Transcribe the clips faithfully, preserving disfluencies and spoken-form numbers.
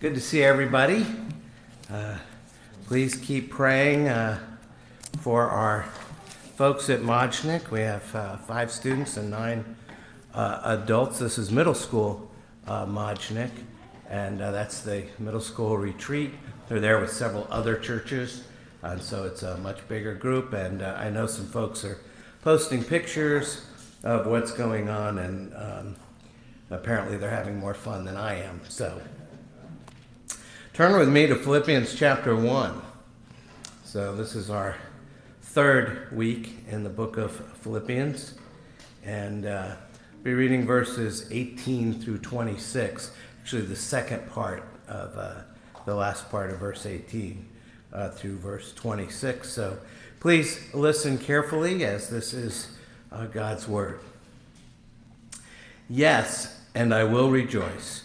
Good to see everybody. Uh, please keep praying uh, for our folks at Majnik. We have uh, five students and nine uh, adults. This is middle school uh, Majnik, and uh, that's the middle school retreat. They're there with several other churches, and so it's a much bigger group. And uh, I know some folks are posting pictures of what's going on, and um, apparently they're having more fun than I am. So turn with me to Philippians chapter one. So this is our third week in the book of Philippians, and uh, be reading verses eighteen through twenty-six, actually the second part of uh, the last part of verse eighteen uh, through verse twenty-six. So please listen carefully, as this is uh, God's word. Yes, and I will rejoice,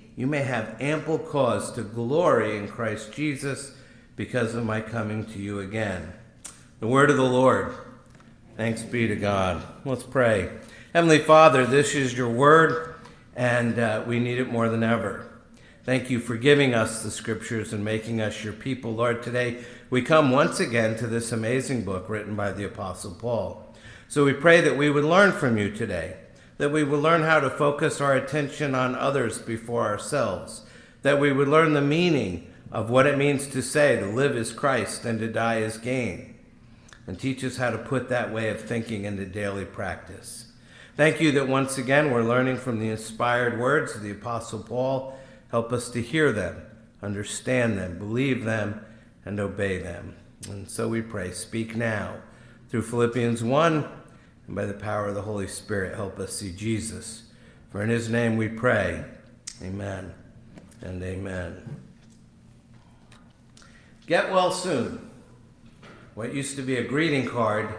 you may have ample cause to glory in Christ Jesus because of my coming to you again. The word of the Lord. Thanks be to God. Let's pray. Heavenly Father, this is your word, and uh, we need it more than ever. Thank you for giving us the scriptures and making us your people. Lord, today we come once again to this amazing book written by the Apostle Paul. So we pray that we would learn from you today, that we would learn how to focus our attention on others before ourselves, that we would learn the meaning of what it means to say, to live is Christ and to die is gain, and teach us how to put that way of thinking into daily practice. Thank you that once again we're learning from the inspired words of the Apostle Paul. Help us to hear them, understand them, believe them, and obey them. And so we pray, speak now through Philippians one, and by the power of the Holy Spirit, help us see Jesus. For in his name we pray, amen and amen. Get well soon. What used to be a greeting card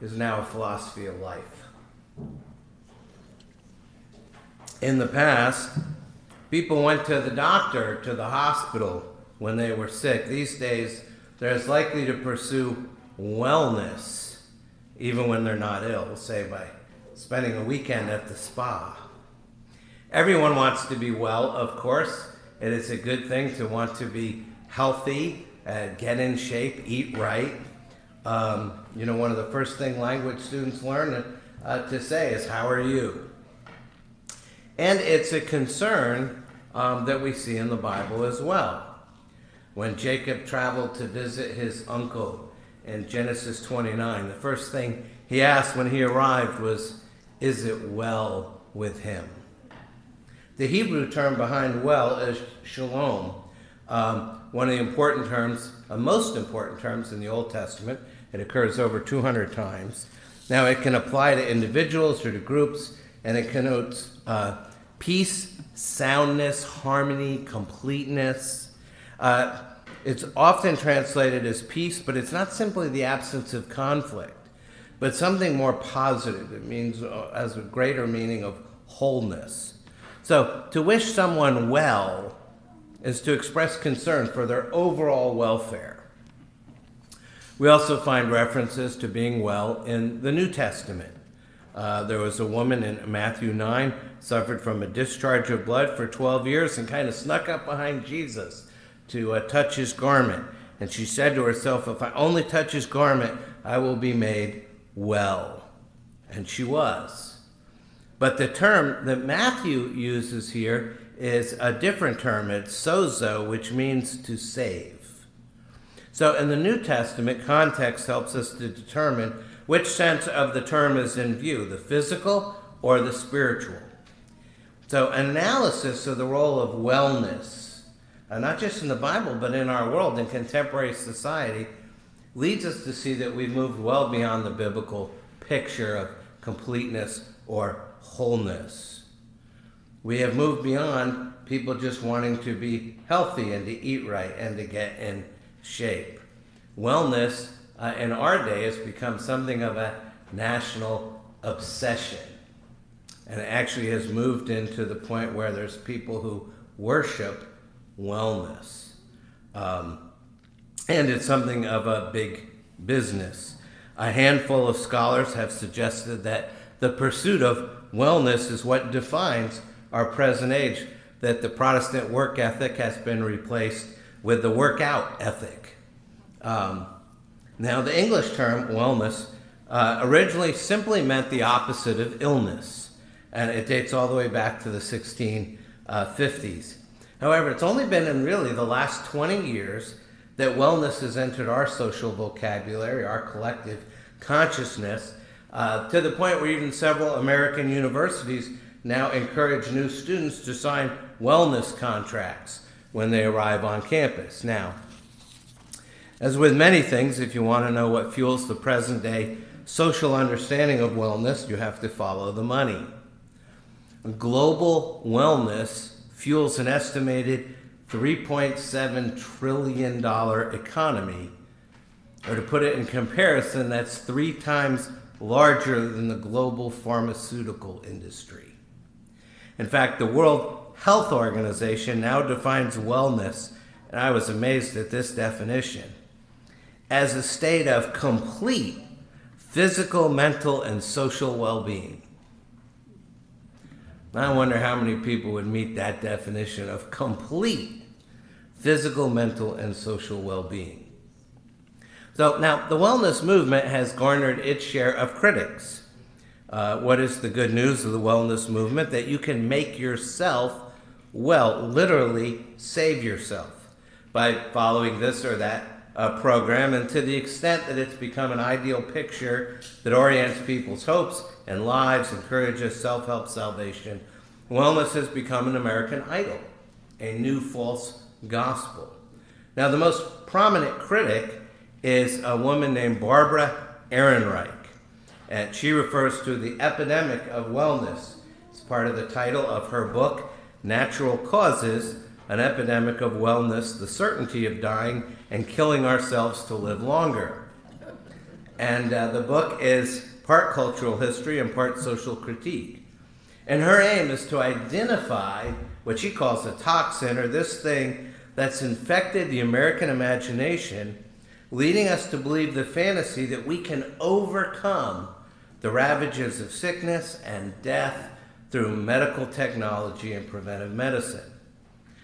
is now a philosophy of life. In the past, people went to the doctor, to the hospital, when they were sick. These days, they're as likely to pursue wellness, even when they're not ill, say by spending a weekend at the spa. Everyone wants to be well, of course. It is a good thing to want to be healthy, uh, get in shape, eat right. Um, you know, one of the first thing language students learn uh, to say is, how are you? And it's a concern um, that we see in the Bible as well. When Jacob traveled to visit his uncle in Genesis twenty-nine, the first thing he asked when he arrived was, is it well with him? The Hebrew term behind well is shalom, um, one of the important terms, uh, most important terms in the Old Testament. It occurs over two hundred times. Now it can apply to individuals or to groups, and it connotes uh, peace, soundness, harmony, completeness. Uh, It's often translated as peace, but it's not simply the absence of conflict, but something more positive. It means, has a greater meaning of wholeness. So to wish someone well is to express concern for their overall welfare. We also find references to being well in the New Testament. Uh, there was a woman in Matthew nine, suffered from a discharge of blood for twelve years and kind of snuck up behind Jesus to uh, touch his garment. And she said to herself, if I only touch his garment, I will be made well. And she was. But the term that Matthew uses here is a different term. It's sozo, which means to save. So in the New Testament, context helps us to determine which sense of the term is in view, the physical or the spiritual. So analysis of the role of wellness, uh, not just in the Bible, but in our world, in contemporary society, leads us to see that we've moved well beyond the biblical picture of completeness or wholeness. We have moved beyond people just wanting to be healthy and to eat right and to get in shape. Wellness uh, in our day has become something of a national obsession. And it actually has moved into the point where there's people who worship wellness. Um, and it's something of a big business. A handful of scholars have suggested that the pursuit of wellness is what defines our present age, that the Protestant work ethic has been replaced with the workout ethic. Um, now, the English term wellness uh, originally simply meant the opposite of illness. And it dates all the way back to the sixteen fifties. However, it's only been in really the last twenty years that wellness has entered our social vocabulary, our collective consciousness, uh, to the point where even several American universities now encourage new students to sign wellness contracts when they arrive on campus. Now, as with many things, if you want to know what fuels the present day social understanding of wellness, you have to follow the money. Global wellness fuels an estimated three point seven trillion dollars economy, or to put it in comparison, that's three times larger than the global pharmaceutical industry. In fact, the World Health Organization now defines wellness, and I was amazed at this definition, as a state of complete physical, mental, and social well-being. I wonder how many people would meet that definition of complete physical, mental, and social well-being. So now the wellness movement has garnered its share of critics. Uh, what is the good news of the wellness movement? That you can make yourself well, literally save yourself by following this or that uh, program. And to the extent that it's become an ideal picture that orients people's hopes and lives, encourages self-help salvation, wellness has become an American idol, a new false gospel. Now, the most prominent critic is a woman named Barbara Ehrenreich, and she refers to the epidemic of wellness. It's part of the title of her book, Natural Causes, An Epidemic of Wellness, The Certainty of Dying and Killing Ourselves to Live Longer. And uh, the book is part cultural history and part social critique. And her aim is to identify what she calls a toxin, or this thing that's infected the American imagination, leading us to believe the fantasy that we can overcome the ravages of sickness and death through medical technology and preventive medicine.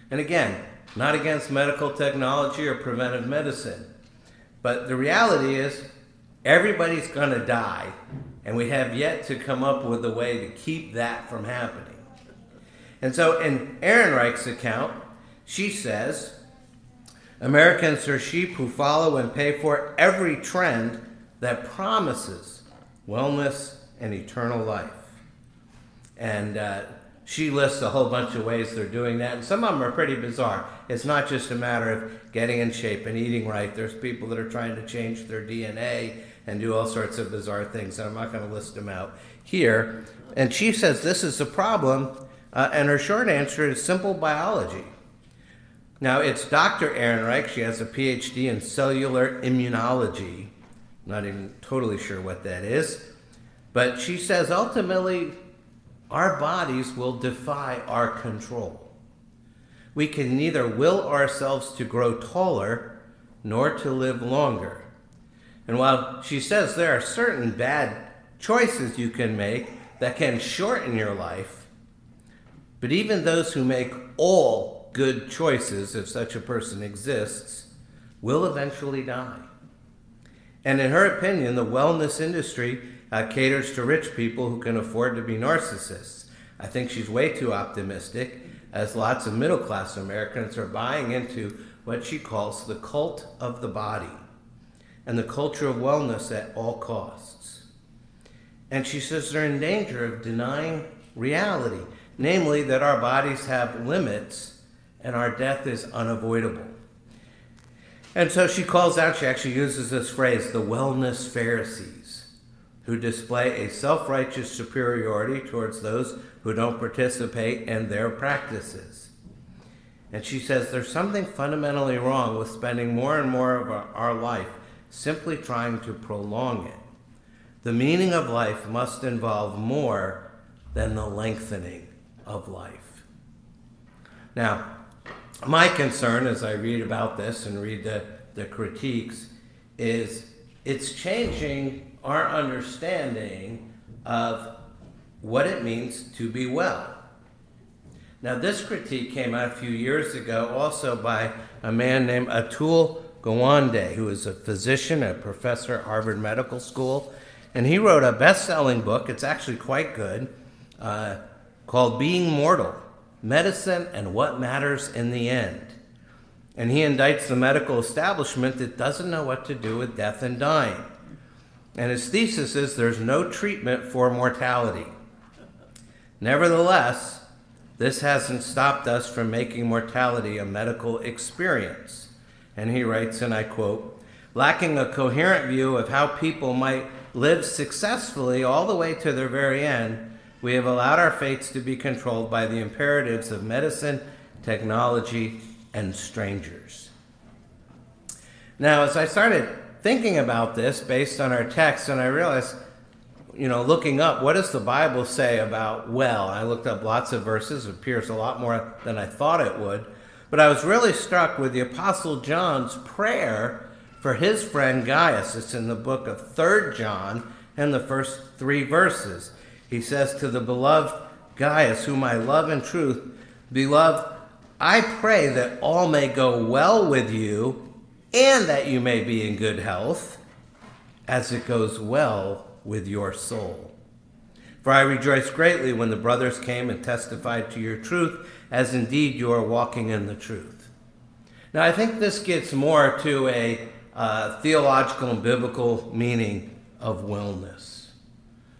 And again, not against medical technology or preventive medicine, but the reality is everybody's going to die, and we have yet to come up with a way to keep that from happening. And so in Ehrenreich's account, she says, Americans are sheep who follow and pay for every trend that promises wellness and eternal life. And uh, she lists a whole bunch of ways they're doing that, and some of them are pretty bizarre. It's not just a matter of getting in shape and eating right. There's people that are trying to change their D N A and do all sorts of bizarre things. I'm not going to list them out here. And she says this is a problem, uh, and her short answer is simple biology. Now, it's Doctor Ehrenreich. She has a P H D in cellular immunology. I'm not even totally sure what that is. But she says ultimately, our bodies will defy our control. We can neither will ourselves to grow taller nor to live longer. And while she says there are certain bad choices you can make that can shorten your life, but even those who make all good choices, if such a person exists, will eventually die. And in her opinion, the wellness industry Uh, caters to rich people who can afford to be narcissists. I think she's way too optimistic, as lots of middle-class Americans are buying into what she calls the cult of the body and the culture of wellness at all costs. And she says they're in danger of denying reality, namely that our bodies have limits and our death is unavoidable. And so she calls out, she actually uses this phrase, the wellness Pharisees, who display a self-righteous superiority towards those who don't participate in their practices. And she says there's something fundamentally wrong with spending more and more of our, our life simply trying to prolong it. The meaning of life must involve more than the lengthening of life. Now, my concern as I read about this and read the, the critiques is it's changing our understanding of what it means to be well. Now, this critique came out a few years ago also by a man named Atul Gawande, who is a physician, a professor at Harvard Medical School, and he wrote a best-selling book, it's actually quite good, uh, called Being Mortal, Medicine and What Matters in the End. And he indicts the medical establishment that doesn't know what to do with death and dying. And his thesis is there's no treatment for mortality. Nevertheless, this hasn't stopped us from making mortality a medical experience. And he writes, and I quote, lacking a coherent view of how people might live successfully all the way to their very end, we have allowed our fates to be controlled by the imperatives of medicine, technology, and strangers. Now, as I started thinking about this based on our text, and I realized, you know, looking up, what does the Bible say about well? I looked up lots of verses. It appears a lot more than I thought it would. But I was really struck with the Apostle John's prayer for his friend Gaius. It's in the book of Third John and the first three verses. He says to the beloved Gaius, whom I love in truth, beloved, I pray that all may go well with you and that you may be in good health as it goes well with your soul. For I rejoiced greatly when the brothers came and testified to your truth, as indeed you are walking in the truth. Now, I think this gets more to a uh, theological and biblical meaning of wellness.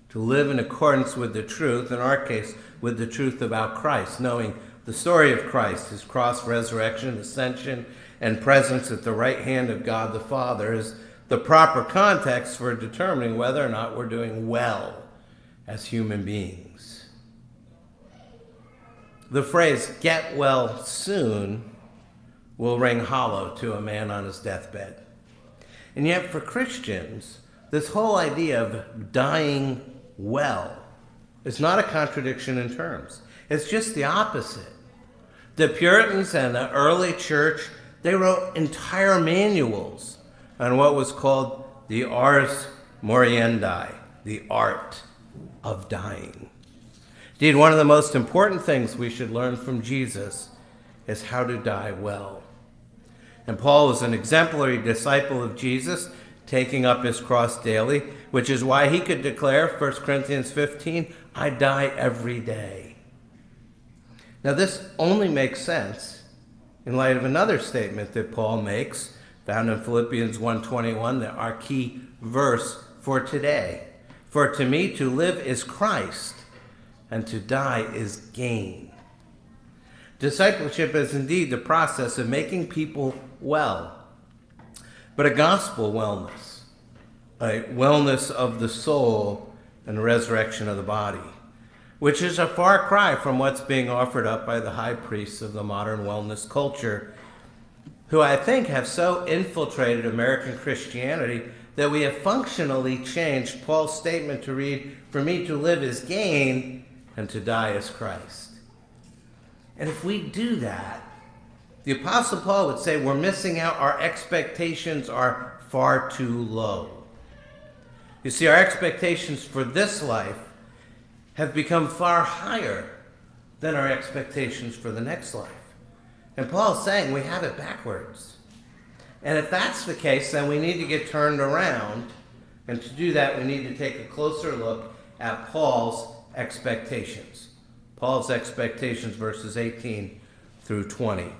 To live in accordance with the truth, in our case, with the truth about Christ, knowing the story of Christ, his cross, resurrection, ascension, and presence at the right hand of God the Father is the proper context for determining whether or not we're doing well as human beings. The phrase, get well soon, will ring hollow to a man on his deathbed. And yet for Christians, this whole idea of dying well is not a contradiction in terms. It's just the opposite. The Puritans and the early church, they wrote entire manuals on what was called the Ars Moriendi, the art of dying. Indeed, one of the most important things we should learn from Jesus is how to die well. And Paul was an exemplary disciple of Jesus, taking up his cross daily, which is why he could declare, First Corinthians fifteen, I die every day. Now this only makes sense in light of another statement that Paul makes, found in Philippians one twenty-one, that our key verse for today. For to me to live is Christ, and to die is gain. Discipleship is indeed the process of making people well, but a gospel wellness, a wellness of the soul and the resurrection of the body, which is a far cry from what's being offered up by the high priests of the modern wellness culture, who I think have so infiltrated American Christianity that we have functionally changed Paul's statement to read, for me to live is gain and to die is Christ. And if we do that, the Apostle Paul would say we're missing out. Our expectations are far too low. You see, our expectations for this life have become far higher than our expectations for the next life. And Paul's saying we have it backwards. And if that's the case, then we need to get turned around. And to do that, we need to take a closer look at Paul's expectations. Paul's expectations, verses eighteen through twenty.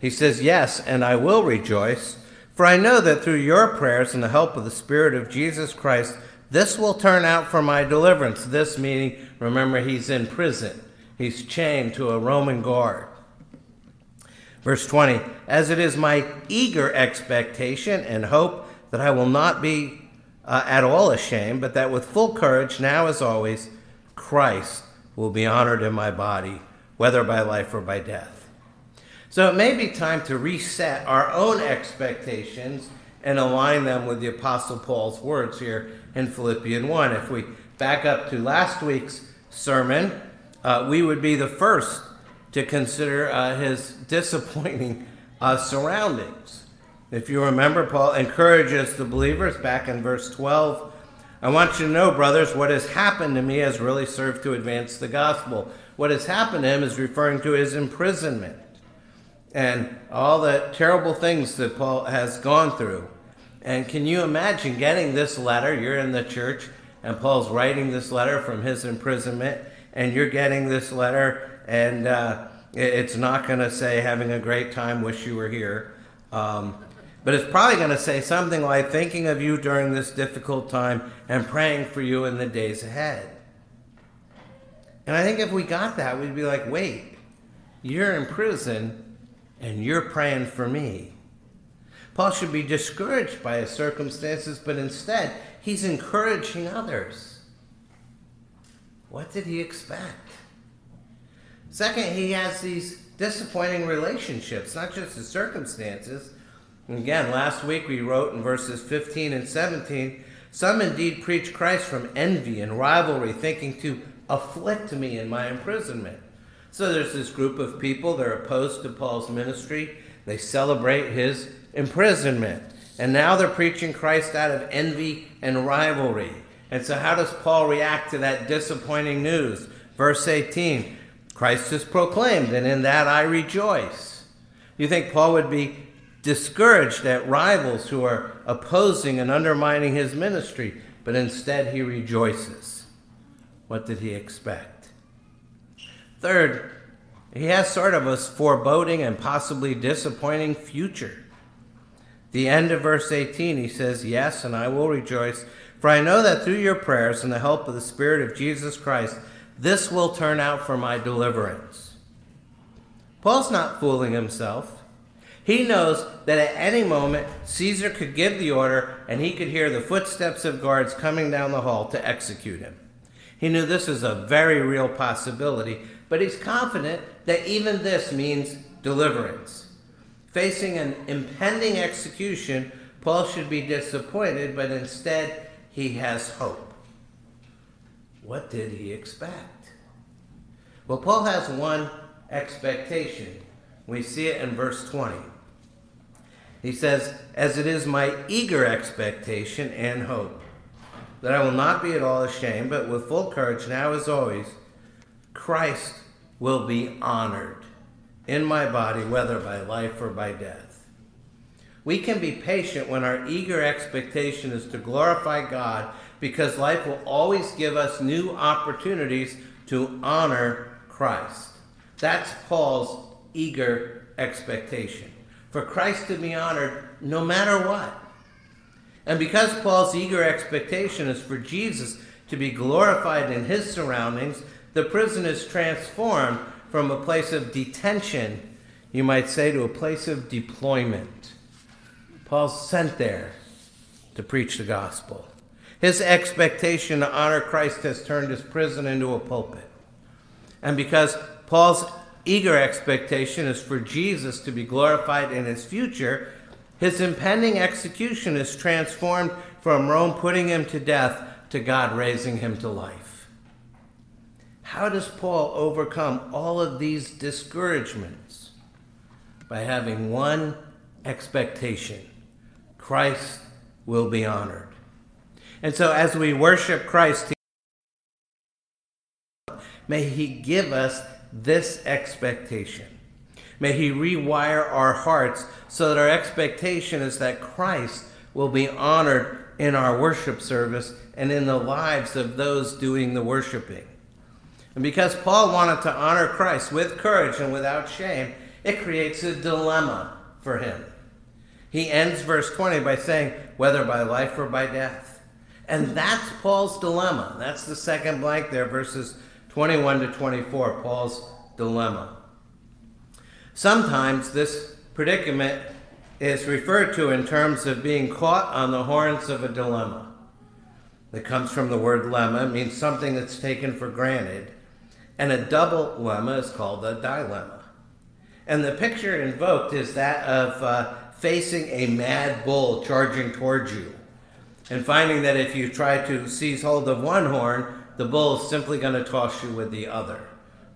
He says, yes, and I will rejoice, for I know that through your prayers and the help of the Spirit of Jesus Christ, this will turn out for my deliverance. This meaning, remember, he's in prison. He's chained to a Roman guard. Verse twenty, as it is my eager expectation and hope that I will not be uh, at all ashamed, but that with full courage, now as always, Christ will be honored in my body, whether by life or by death. So it may be time to reset our own expectations and align them with the Apostle Paul's words here in Philippians one. If we back up to last week's sermon, uh, we would be the first to consider uh, his disappointing uh, surroundings. If you remember, Paul encourages the believers back in verse twelve, I want you to know, brothers, what has happened to me has really served to advance the gospel. What has happened to him is referring to his imprisonment and all the terrible things that Paul has gone through. And can you imagine getting this letter? You're in the church, and Paul's writing this letter from his imprisonment, and you're getting this letter, and uh, it's not going to say, having a great time, wish you were here. Um, but it's probably going to say something like, thinking of you during this difficult time and praying for you in the days ahead. And I think if we got that, we'd be like, wait, you're in prison, and you're praying for me. Paul should be discouraged by his circumstances, but instead, he's encouraging others. What did he expect? Second, he has these disappointing relationships, not just the circumstances. And again, last week we wrote in verses fifteen and seventeen, some indeed preach Christ from envy and rivalry, thinking to afflict me in my imprisonment. So there's this group of people, they're opposed to Paul's ministry, they celebrate his imprisonment, and now they're preaching Christ out of envy and rivalry. And so how does Paul react to that disappointing news? Verse eighteen, Christ is proclaimed, and in that I rejoice. You think Paul would be discouraged at rivals who are opposing and undermining his ministry, but instead he rejoices. What did he expect? Third, he has sort of a foreboding and possibly disappointing future. The end of verse eighteen, he says, yes, and I will rejoice, for I know that through your prayers and the help of the Spirit of Jesus Christ, this will turn out for my deliverance. Paul's not fooling himself. He knows that at any moment, Caesar could give the order and he could hear the footsteps of guards coming down the hall to execute him. He knew this is a very real possibility, but he's confident that even this means deliverance. Facing an impending execution, Paul should be disappointed, but instead he has hope. What did he expect? Well, Paul has one expectation. We see it in verse twenty. He says, as it is my eager expectation and hope, that I will not be at all ashamed, but with full courage, now as always, Christ will be honored in my body, whether by life or by death. We can be patient when our eager expectation is to glorify God, because life will always give us new opportunities to honor Christ. That's Paul's eager expectation, for Christ to be honored no matter what. And because Paul's eager expectation is for Jesus to be glorified in his surroundings, the prison is transformed from a place of detention, you might say, to a place of deployment. Paul's sent there to preach the gospel. His expectation to honor Christ has turned his prison into a pulpit. And because Paul's eager expectation is for Jesus to be glorified in his future, his impending execution is transformed from Rome putting him to death to God raising him to life. How does Paul overcome all of these discouragements? By having one expectation: Christ will be honored. And so as we worship Christ, may he give us this expectation. May he rewire our hearts so that our expectation is that Christ will be honored in our worship service and in the lives of those doing the worshiping. And because Paul wanted to honor Christ with courage and without shame, it creates a dilemma for him. He ends verse twenty by saying, whether by life or by death. And that's Paul's dilemma. That's the second blank there, verses twenty-one to twenty-four, Paul's dilemma. Sometimes this predicament is referred to in terms of being caught on the horns of a dilemma. It comes from the word lemma. It means something that's taken for granted. And a double lemma is called a dilemma. And the picture invoked is that of uh, facing a mad bull charging towards you and finding that if you try to seize hold of one horn, the bull is simply going to toss you with the other.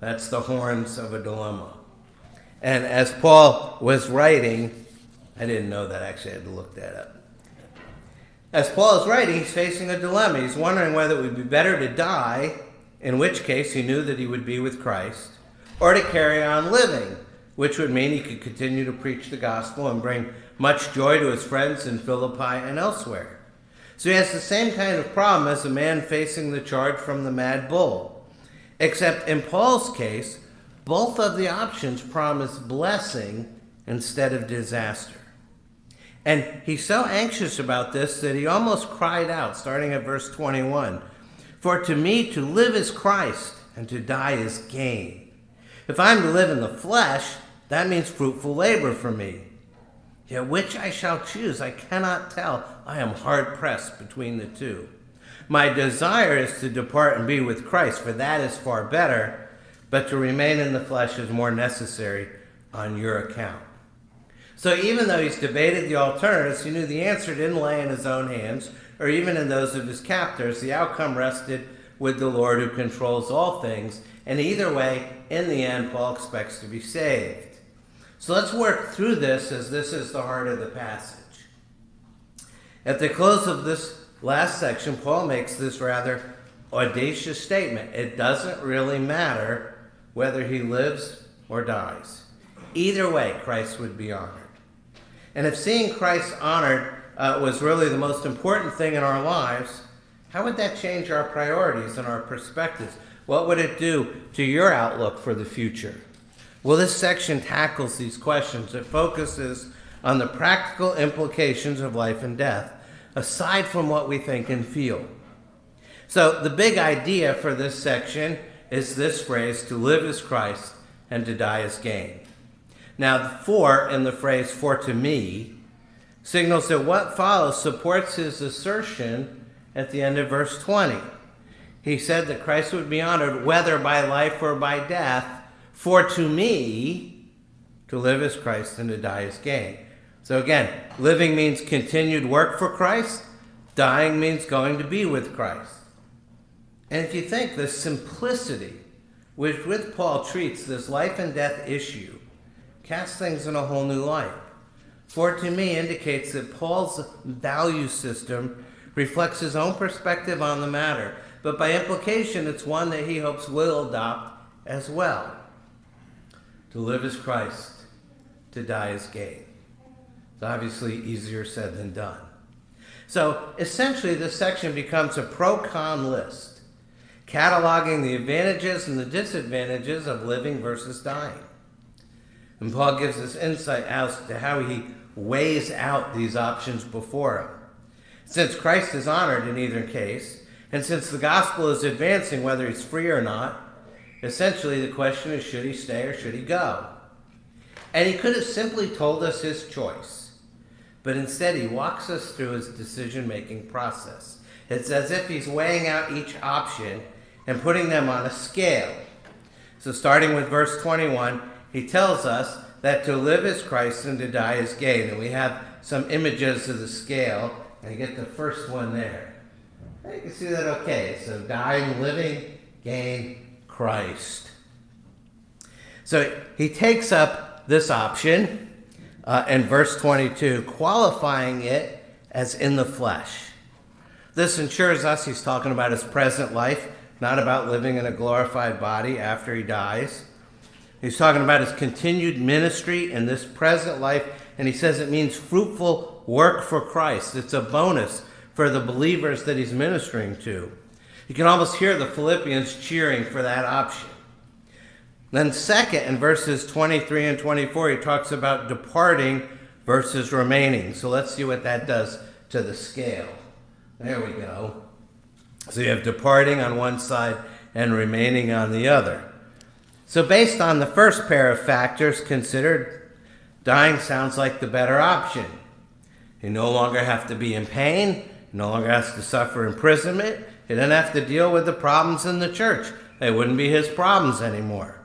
That's the horns of a dilemma. And as Paul was writing, I didn't know that, actually, I had to look that up. As Paul is writing, he's facing a dilemma. He's wondering whether it would be better to die, in which case he knew that he would be with Christ, or to carry on living, which would mean he could continue to preach the gospel and bring much joy to his friends in Philippi and elsewhere. So he has the same kind of problem as a man facing the charge from the mad bull. Except in Paul's case, both of the options promise blessing instead of disaster. And he's so anxious about this that he almost cried out, starting at verse twenty-one, "For to me to live is Christ, and to die is gain. If I'm to live in the flesh, that means fruitful labor for me. Yet which I shall choose, I cannot tell. I am hard-pressed between the two. My desire is to depart and be with Christ, for that is far better, but to remain in the flesh is more necessary on your account." So even though he's debated the alternatives, he knew the answer didn't lay in his own hands, or even in those of his captors. The outcome rested with the Lord who controls all things, and either way, in the end, Paul expects to be saved. So let's work through this, as this is the heart of the passage. At the close of this last section, Paul makes this rather audacious statement. It doesn't really matter whether he lives or dies. Either way, Christ would be honored. And if seeing Christ honored uh, was really the most important thing in our lives, how would that change our priorities and our perspectives? What would it do to your outlook for the future? Well, this section tackles these questions. It focuses on the practical implications of life and death, aside from what we think and feel. So the big idea for this section is this phrase, to live is Christ and to die is gain. Now, the for in the phrase, for to me, signals that what follows supports his assertion at the end of verse twenty. He said that Christ would be honored whether by life or by death. For to me, to live is Christ and to die is gain. So again, living means continued work for Christ. Dying means going to be with Christ. And if you think the simplicity with which Paul treats this life and death issue casts things in a whole new light. For to me indicates that Paul's value system reflects his own perspective on the matter, but by implication, it's one that he hopes will adopt as well. To live is Christ, to die is gain. It's obviously easier said than done. So essentially, this section becomes a pro-con list, cataloging the advantages and the disadvantages of living versus dying. And Paul gives us insight as to how he weighs out these options before him. Since Christ is honored in either case, and since the gospel is advancing whether he's free or not, essentially, the question is, should he stay or should he go? And he could have simply told us his choice, but instead he walks us through his decision-making process. It's as if he's weighing out each option and putting them on a scale. So starting with verse twenty-one, he tells us that to live is Christ and to die is gain. And we have some images of the scale, and I get the first one there. You can see that okay. So dying, living, gain, Christ. So he takes up this option uh, in verse twenty-two, qualifying it as in the flesh. This ensures us he's talking about his present life, not about living in a glorified body after he dies. He's talking about his continued ministry in this present life, and he says it means fruitful work for Christ. It's a bonus for the believers that he's ministering to. You can almost hear the Philippians cheering for that option. Then second, in verses twenty-three and twenty-four, he talks about departing versus remaining. So let's see what that does to the scale. There we go. So you have departing on one side and remaining on the other. So based on the first pair of factors considered, dying sounds like the better option. You no longer have to be in pain, you no longer has to suffer imprisonment, he doesn't have to deal with the problems in the church. They wouldn't be his problems anymore.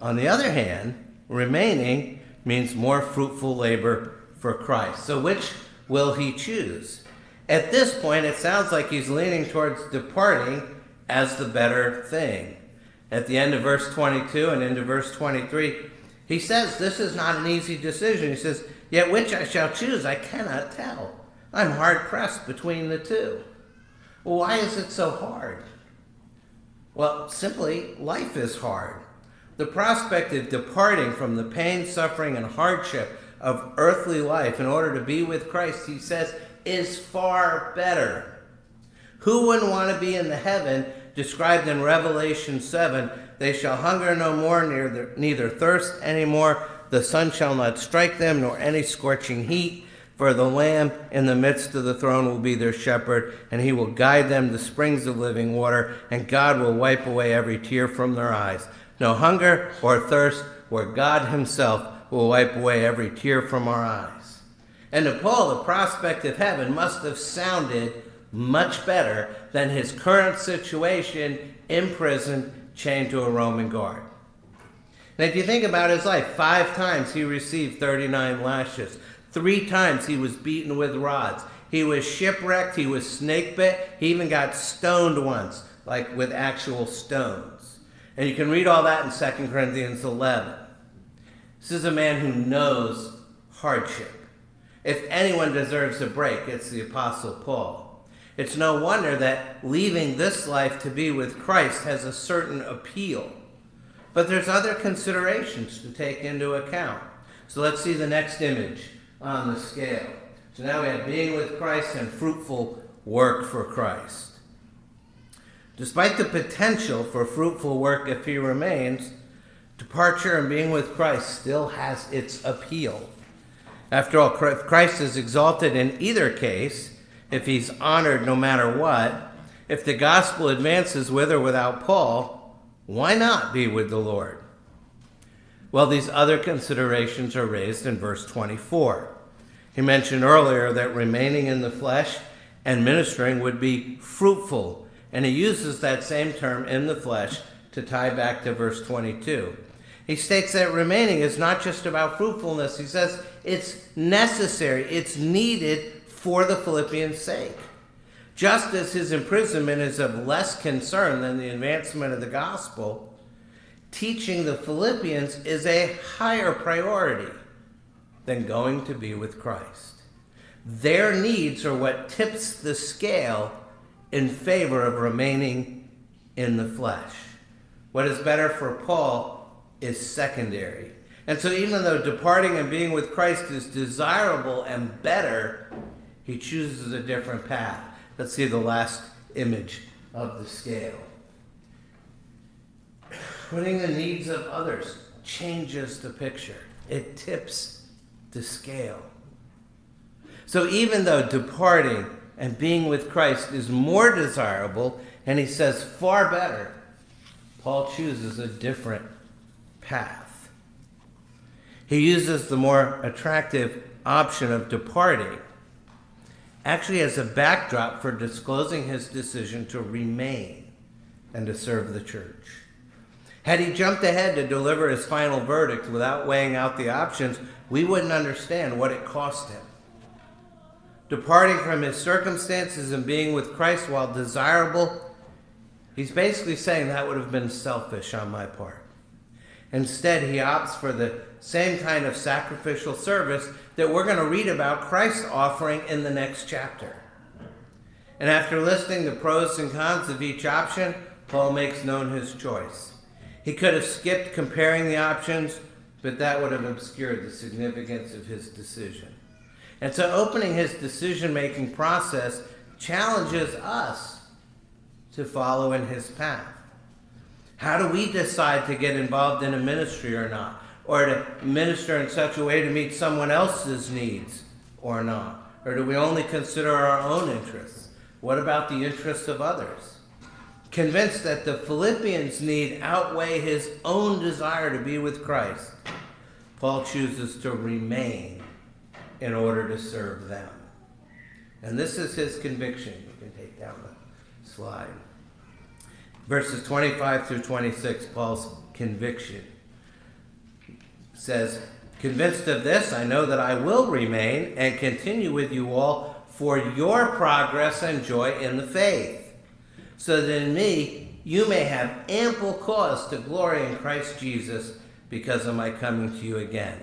On the other hand, remaining means more fruitful labor for Christ. So which will he choose? At this point, it sounds like he's leaning towards departing as the better thing. At the end of verse twenty-two and into verse twenty-three, he says, this is not an easy decision. He says, yet which I shall choose, I cannot tell. I'm hard-pressed between the two. Well, why is it so hard? Well, simply, life is hard. The prospect of departing from the pain, suffering, and hardship of earthly life in order to be with Christ, he says, is far better. Who wouldn't want to be in the heaven described in Revelation seven? They shall hunger no more, neither, neither thirst any more. The sun shall not strike them, nor any scorching heat. For the Lamb in the midst of the throne will be their shepherd, and he will guide them to springs of living water, and God will wipe away every tear from their eyes. No hunger or thirst, where God himself will wipe away every tear from our eyes. And to Paul, the prospect of heaven must have sounded much better than his current situation, imprisoned, chained to a Roman guard. Now, if you think about his life, five times he received thirty-nine lashes. Three times he was beaten with rods. He was shipwrecked. He was snake bit. He even got stoned once, like with actual stones. And you can read all that in Second Corinthians eleven. This is a man who knows hardship. If anyone deserves a break, it's the Apostle Paul. It's no wonder that leaving this life to be with Christ has a certain appeal. But there's other considerations to take into account. So let's see the next image on the scale. So now we have being with Christ and fruitful work for Christ. Despite the potential for fruitful work if he remains, departure and being with Christ still has its appeal. After all, Christ is exalted in either case, if he's honored no matter what. If the gospel advances with or without Paul, why not be with the Lord? Well, these other considerations are raised in verse twenty-four. He mentioned earlier that remaining in the flesh and ministering would be fruitful, and he uses that same term, in the flesh, to tie back to verse twenty-two. He states that remaining is not just about fruitfulness. He says it's necessary, it's needed for the Philippians' sake. Just as his imprisonment is of less concern than the advancement of the gospel, teaching the Philippians is a higher priority than going to be with Christ. Their needs are what tips the scale in favor of remaining in the flesh. What is better for Paul is secondary. And so even though departing and being with Christ is desirable and better, he chooses a different path. Let's see the last image of the scale. Putting the needs of others changes the picture. It tips the scale. So even though departing and being with Christ is more desirable, and he says far better, Paul chooses a different path. He uses the more attractive option of departing actually as a backdrop for disclosing his decision to remain and to serve the church. Had he jumped ahead to deliver his final verdict without weighing out the options, we wouldn't understand what it cost him. Departing from his circumstances and being with Christ, while desirable, he's basically saying that would have been selfish on my part. Instead, he opts for the same kind of sacrificial service that we're going to read about Christ offering in the next chapter. And after listing the pros and cons of each option, Paul makes known his choice. He could have skipped comparing the options, but that would have obscured the significance of his decision. And so opening his decision-making process challenges us to follow in his path. How do we decide to get involved in a ministry or not? Or to minister in such a way to meet someone else's needs or not? Or do we only consider our own interests? What about the interests of others? Convinced that the Philippians' need outweigh his own desire to be with Christ, Paul chooses to remain in order to serve them. And this is his conviction. You can take down the slide. Verses twenty-five through twenty-six, Paul's conviction says, "Convinced of this, I know that I will remain and continue with you all for your progress and joy in the faith, so that in me you may have ample cause to glory in Christ Jesus because of my coming to you again."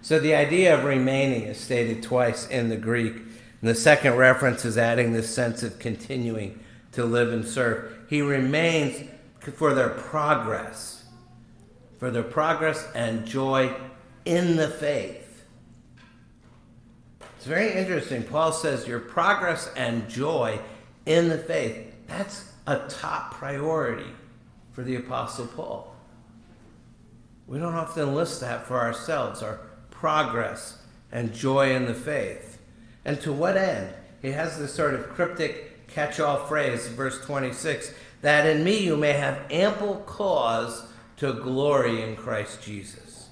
So the idea of remaining is stated twice in the Greek. And the second reference is adding this sense of continuing to live and serve. He remains for their progress, for their progress and joy in the faith. It's very interesting. Paul says your progress and joy in the faith, that's a top priority for the Apostle Paul. We don't often list that for ourselves, our progress and joy in the faith. And to what end? He has this sort of cryptic catch-all phrase, verse twenty-six, that in me you may have ample cause to glory in Christ Jesus.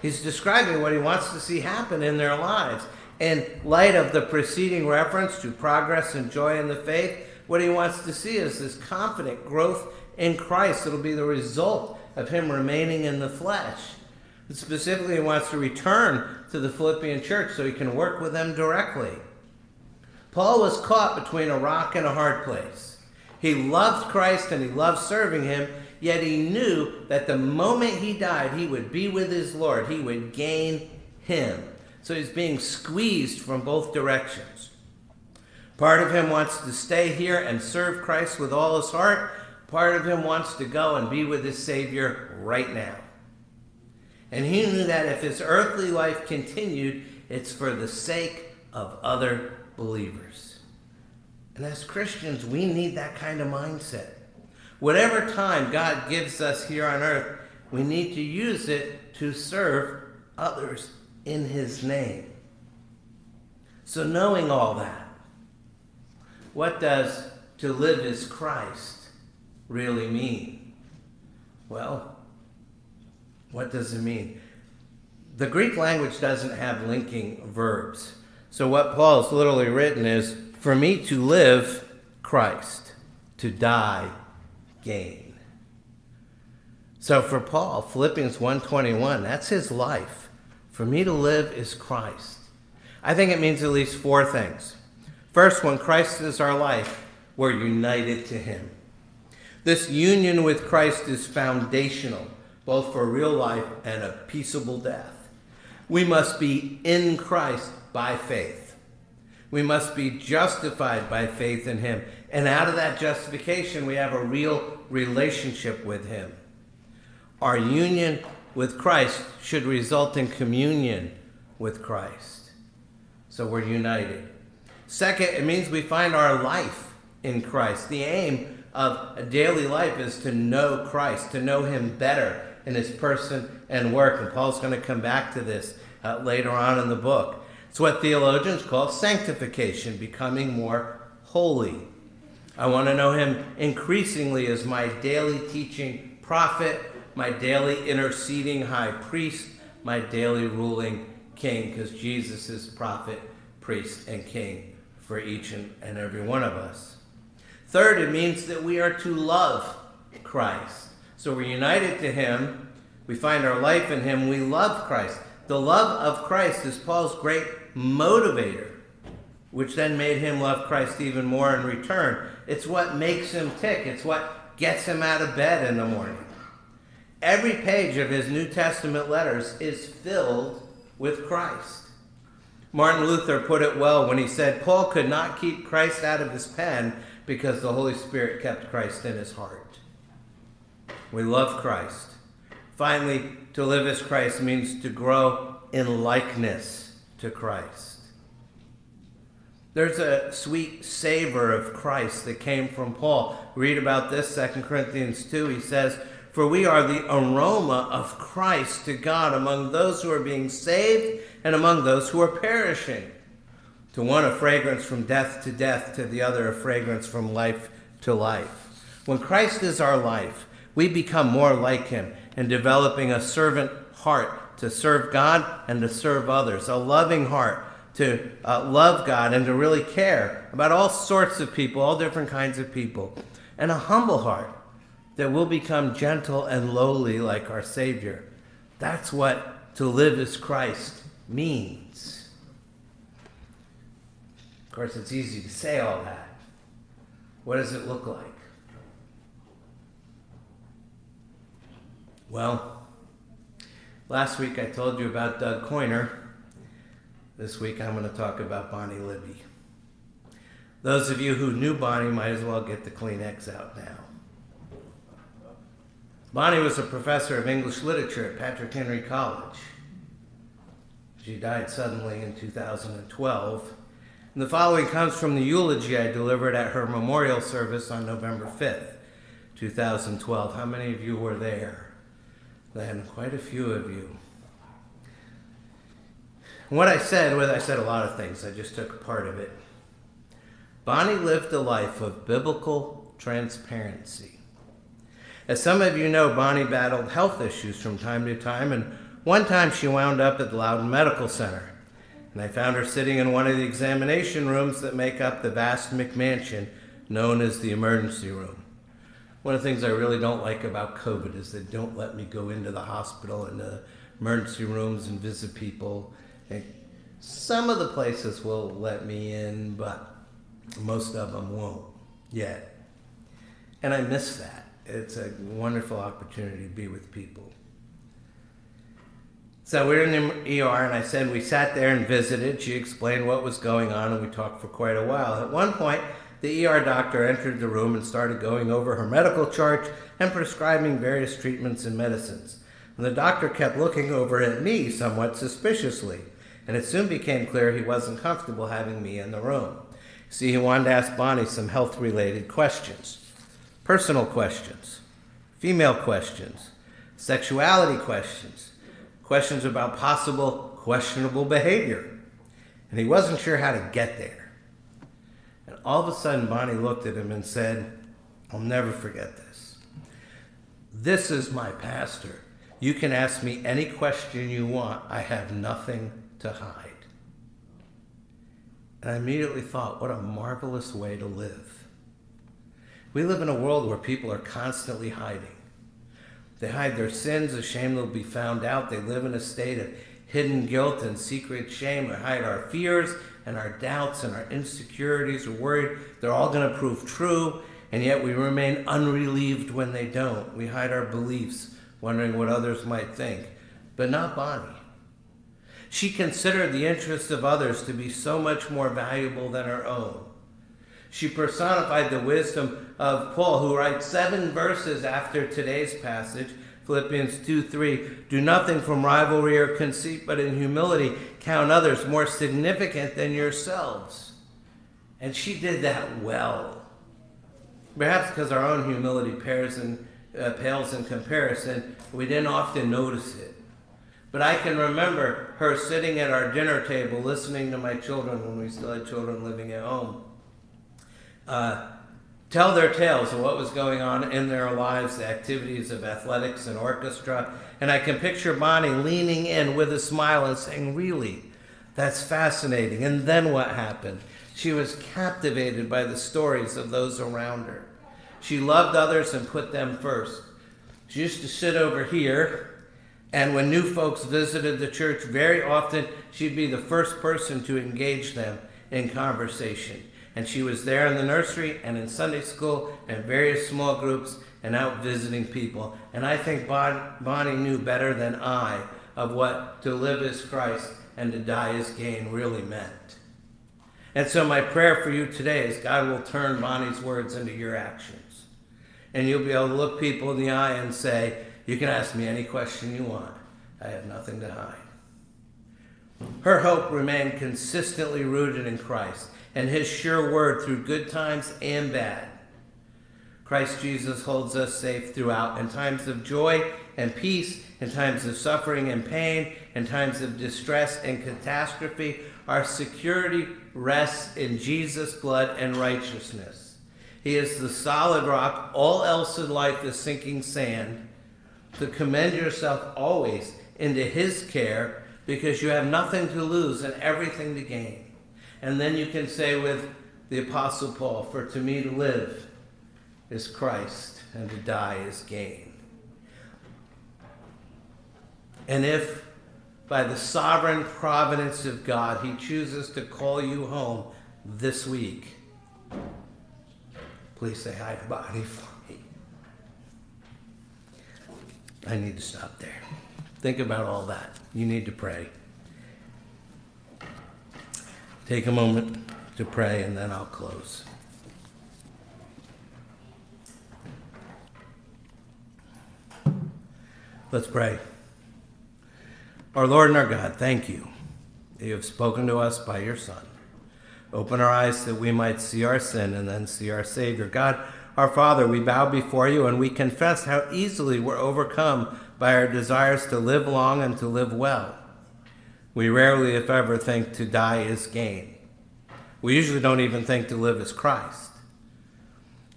He's describing what he wants to see happen in their lives. In light of the preceding reference to progress and joy in the faith, what he wants to see is this confident growth in Christ. It'll be the result of him remaining in the flesh. And specifically, he wants to return to the Philippian church so he can work with them directly. Paul was caught between a rock and a hard place. He loved Christ and he loved serving him, yet he knew that the moment he died, he would be with his Lord. He would gain him. So he's being squeezed from both directions. Part of him wants to stay here and serve Christ with all his heart. Part of him wants to go and be with his Savior right now. And he knew that if his earthly life continued, it's for the sake of other believers. And as Christians, we need that kind of mindset. Whatever time God gives us here on earth, we need to use it to serve others in his name. So knowing all that, what does to live as Christ really mean? Well, what does it mean? The Greek language doesn't have linking verbs. So what Paul's literally written is, for me to live, Christ, to die, gain. So for Paul, Philippians one twenty-one, that's his life. For me to live is Christ. I think it means at least four things. First, when Christ is our life, we're united to him. This union with Christ is foundational, both for real life and a peaceable death. We must be in Christ by faith. We must be justified by faith in him. And out of that justification, we have a real relationship with him. Our union with Christ should result in communion with Christ. So we're united. Second, it means we find our life in Christ. The aim of a daily life is to know Christ, to know him better in his person and work. And Paul's going to come back to this uh, later on in the book. It's what theologians call sanctification, becoming more holy. I want to know him increasingly as my daily teaching prophet, my daily interceding high priest, my daily ruling king, because Jesus is prophet, priest, and king for each and every one of us. Third, it means that we are to love Christ. So we're united to him, we find our life in him, we love Christ. The love of Christ is Paul's great motivator, which then made him love Christ even more in return. It's what makes him tick. It's what gets him out of bed in the morning. Every page of his New Testament letters is filled with Christ. Martin Luther put it well when he said, Paul could not keep Christ out of his pen because the Holy Spirit kept Christ in his heart. We love Christ. Finally, to live as Christ means to grow in likeness to Christ. There's a sweet savor of Christ that came from Paul. Read about this, Second Corinthians two. He says, "For we are the aroma of Christ to God among those who are being saved and among those who are perishing. To one a fragrance from death to death, to the other a fragrance from life to life." When Christ is our life, we become more like him and developing a servant heart to serve God and to serve others, a loving heart to uh, love God and to really care about all sorts of people, all different kinds of people, and a humble heart that will become gentle and lowly like our Savior. That's what to live as Christ means. Of course, it's easy to say all that. What does it look like? Well, last week I told you about Doug Coiner. This week I'm going to talk about Bonnie Libby. Those of you who knew Bonnie might as well get the Kleenex out now. Bonnie was a professor of English literature at Patrick Henry College. She died suddenly in two thousand twelve. And the following comes from the eulogy I delivered at her memorial service on November fifth, two thousand twelve. How many of you were there? Then quite a few of you. And what I said was, I said a lot of things. I just took part of it. Bonnie lived a life of biblical transparency. As some of you know, Bonnie battled health issues from time to time, and one time she wound up at the Loudoun Medical Center. And I found her sitting in one of the examination rooms that make up the vast McMansion known as the emergency room. One of the things I really don't like about COVID is they don't let me go into the hospital and the emergency rooms and visit people. And some of the places will let me in, but most of them won't yet. And I miss that. It's a wonderful opportunity to be with people. So we were in the E R, and I said we sat there and visited. She explained what was going on, and we talked for quite a while. At one point, the E R doctor entered the room and started going over her medical chart and prescribing various treatments and medicines. And the doctor kept looking over at me somewhat suspiciously, and it soon became clear he wasn't comfortable having me in the room. See, he wanted to ask Bonnie some health-related questions. Personal questions, female questions, sexuality questions, questions about possible questionable behavior. And he wasn't sure how to get there. And all of a sudden, Bonnie looked at him and said, "I'll never forget this. This is my pastor. You can ask me any question you want. I have nothing to hide." And I immediately thought, what a marvelous way to live. We live in a world where people are constantly hiding. They hide their sins, ashamed they'll be found out. They live in a state of hidden guilt and secret shame. We hide our fears and our doubts and our insecurities. We're worried they're all going to prove true, and yet we remain unrelieved when they don't. We hide our beliefs, wondering what others might think, but not Bonnie. She considered the interests of others to be so much more valuable than her own. She personified the wisdom of Paul, who writes seven verses after today's passage, Philippians two three, "Do nothing from rivalry or conceit, but in humility count others more significant than yourselves." And she did that well. Perhaps because our own humility pales in, uh, pales in comparison, we didn't often notice it. But I can remember her sitting at our dinner table listening to my children when we still had children living at home. Uh, tell their tales of what was going on in their lives, the activities of athletics and orchestra. And I can picture Bonnie leaning in with a smile and saying, "Really? That's fascinating." And then what happened? She was captivated by the stories of those around her. She loved others and put them first. She used to sit over here, and when new folks visited the church, very often she'd be the first person to engage them in conversation. And she was there in the nursery and in Sunday school and various small groups and out visiting people. And I think Bon- Bonnie knew better than I of what to live as Christ and to die as gain really meant. And so my prayer for you today is God will turn Bonnie's words into your actions. And you'll be able to look people in the eye and say, "You can ask me any question you want. I have nothing to hide." Her hope remained consistently rooted in Christ. and his sure word through good times and bad. Christ Jesus holds us safe throughout, in times of joy and peace, in times of suffering and pain, in times of distress and catastrophe. Our security rests in Jesus' blood and righteousness. He is the solid rock. All else in life is sinking sand. To commend yourself always into his care, because you have nothing to lose and everything to gain. And then you can say with the Apostle Paul, "For to me to live is Christ, and to die is gain." And if by the sovereign providence of God he chooses to call you home this week, please say hi to Bonnie for me. I need to stop there. Think about all that. You need to pray. Take a moment to pray, and then I'll close. Let's pray. Our Lord and our God, thank you that you have spoken to us by your Son. Open our eyes that we might see our sin and then see our Savior. God, our Father, we bow before you and we confess how easily we're overcome by our desires to live long and to live well. We rarely, if ever, think to die is gain. We usually don't even think to live is Christ.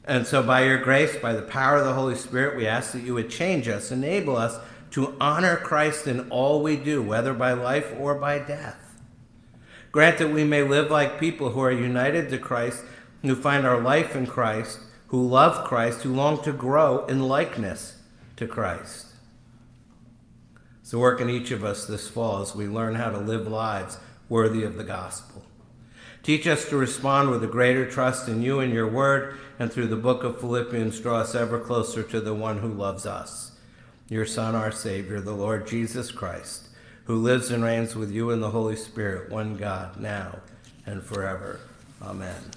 And so by your grace, by the power of the Holy Spirit, we ask that you would change us, enable us to honor Christ in all we do, whether by life or by death. Grant that we may live like people who are united to Christ, who find our life in Christ, who love Christ, who long to grow in likeness to Christ. So work in each of us this fall as we learn how to live lives worthy of the gospel. Teach us to respond with a greater trust in you and your word, and through the book of Philippians, draw us ever closer to the one who loves us, your Son, our Savior, the Lord Jesus Christ, who lives and reigns with you in the Holy Spirit, one God, now and forever. Amen.